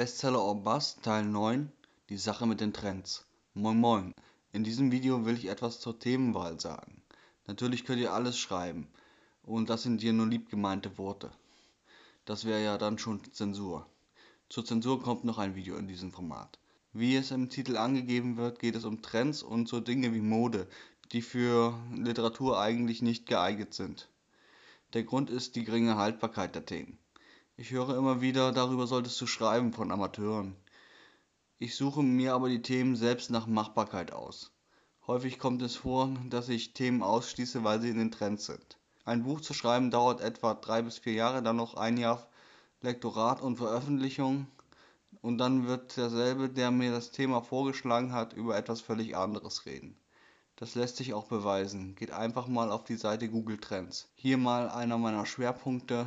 Bestseller oder Bust Teil 9, die Sache mit den Trends. Moin moin, in diesem Video will ich etwas zur Themenwahl sagen. Natürlich könnt ihr alles schreiben und das sind hier nur lieb gemeinte Worte. Das wäre ja dann schon Zensur. Zur Zensur kommt noch ein Video in diesem Format. Wie es im Titel angegeben wird, geht es um Trends und so Dinge wie Mode, die für Literatur eigentlich nicht geeignet sind. Der Grund ist die geringe Haltbarkeit der Themen. Ich höre immer wieder, darüber solltest du schreiben von Amateuren. Ich suche mir aber die Themen selbst nach Machbarkeit aus. Häufig kommt es vor, dass ich Themen ausschließe, weil sie in den Trends sind. Ein Buch zu schreiben dauert etwa 3 bis 4 Jahre, dann noch ein Jahr Lektorat und Veröffentlichung. Und dann wird derselbe, der mir das Thema vorgeschlagen hat, über etwas völlig anderes reden. Das lässt sich auch beweisen. Geht einfach mal auf die Seite Google Trends. Hier mal einer meiner Schwerpunkte.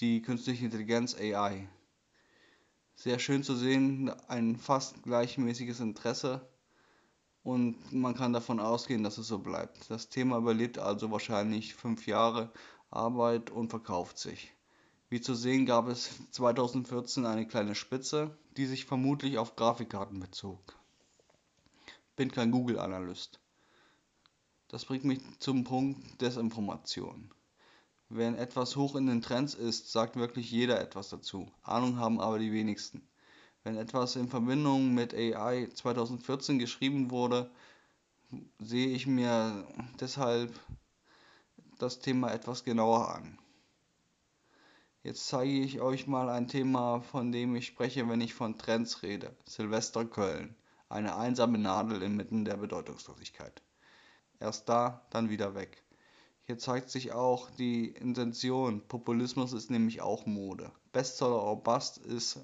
Die künstliche Intelligenz AI. Sehr schön zu sehen, ein fast gleichmäßiges Interesse und man kann davon ausgehen, dass es so bleibt. Das Thema überlebt also wahrscheinlich 5 Jahre Arbeit und verkauft sich. Wie zu sehen gab es 2014 eine kleine Spitze, die sich vermutlich auf Grafikkarten bezog. Bin kein Google-Analyst. Das bringt mich zum Punkt Desinformation. Wenn etwas hoch in den Trends ist, sagt wirklich jeder etwas dazu. Ahnung haben aber die wenigsten. Wenn etwas in Verbindung mit AI 2014 geschrieben wurde, sehe ich mir deshalb das Thema etwas genauer an. Jetzt zeige ich euch mal ein Thema, von dem ich spreche, wenn ich von Trends rede. Silvester Köln. Eine einsame Nadel inmitten der Bedeutungslosigkeit. Erst da, dann wieder weg. Hier zeigt sich auch die Intention, Populismus ist nämlich auch Mode. Bestseller oder Bust ist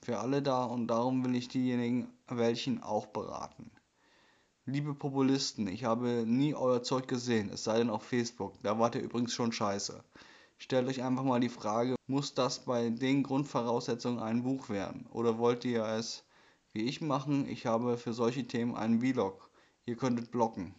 für alle da und darum will ich diejenigen, welchen auch beraten. Liebe Populisten, ich habe nie euer Zeug gesehen, es sei denn auf Facebook, da wart ihr übrigens schon scheiße. Stellt euch einfach mal die Frage, muss das bei den Grundvoraussetzungen ein Buch werden? Oder wollt ihr es, wie ich, machen? Ich habe für solche Themen einen Vlog, ihr könntet bloggen.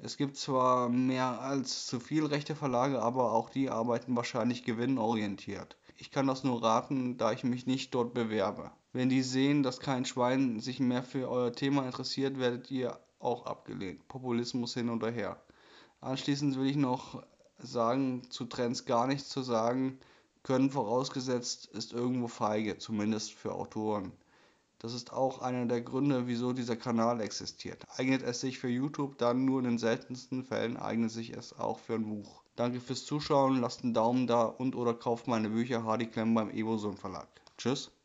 Es gibt zwar mehr als zu viel rechte Verlage, aber auch die arbeiten wahrscheinlich gewinnorientiert. Ich kann das nur raten, da ich mich nicht dort bewerbe. Wenn die sehen, dass kein Schwein sich mehr für euer Thema interessiert, werdet ihr auch abgelehnt. Populismus hin und her. Anschließend will ich noch sagen, zu Trends gar nichts zu sagen. Können vorausgesetzt ist irgendwo feige, zumindest für Autoren. Das ist auch einer der Gründe, wieso dieser Kanal existiert. Eignet es sich für YouTube, dann nur in den seltensten Fällen eignet sich es auch für ein Buch. Danke fürs Zuschauen, lasst einen Daumen da und oder kauft meine Bücher Hardy Klemm beim EvoZone Verlag. Tschüss.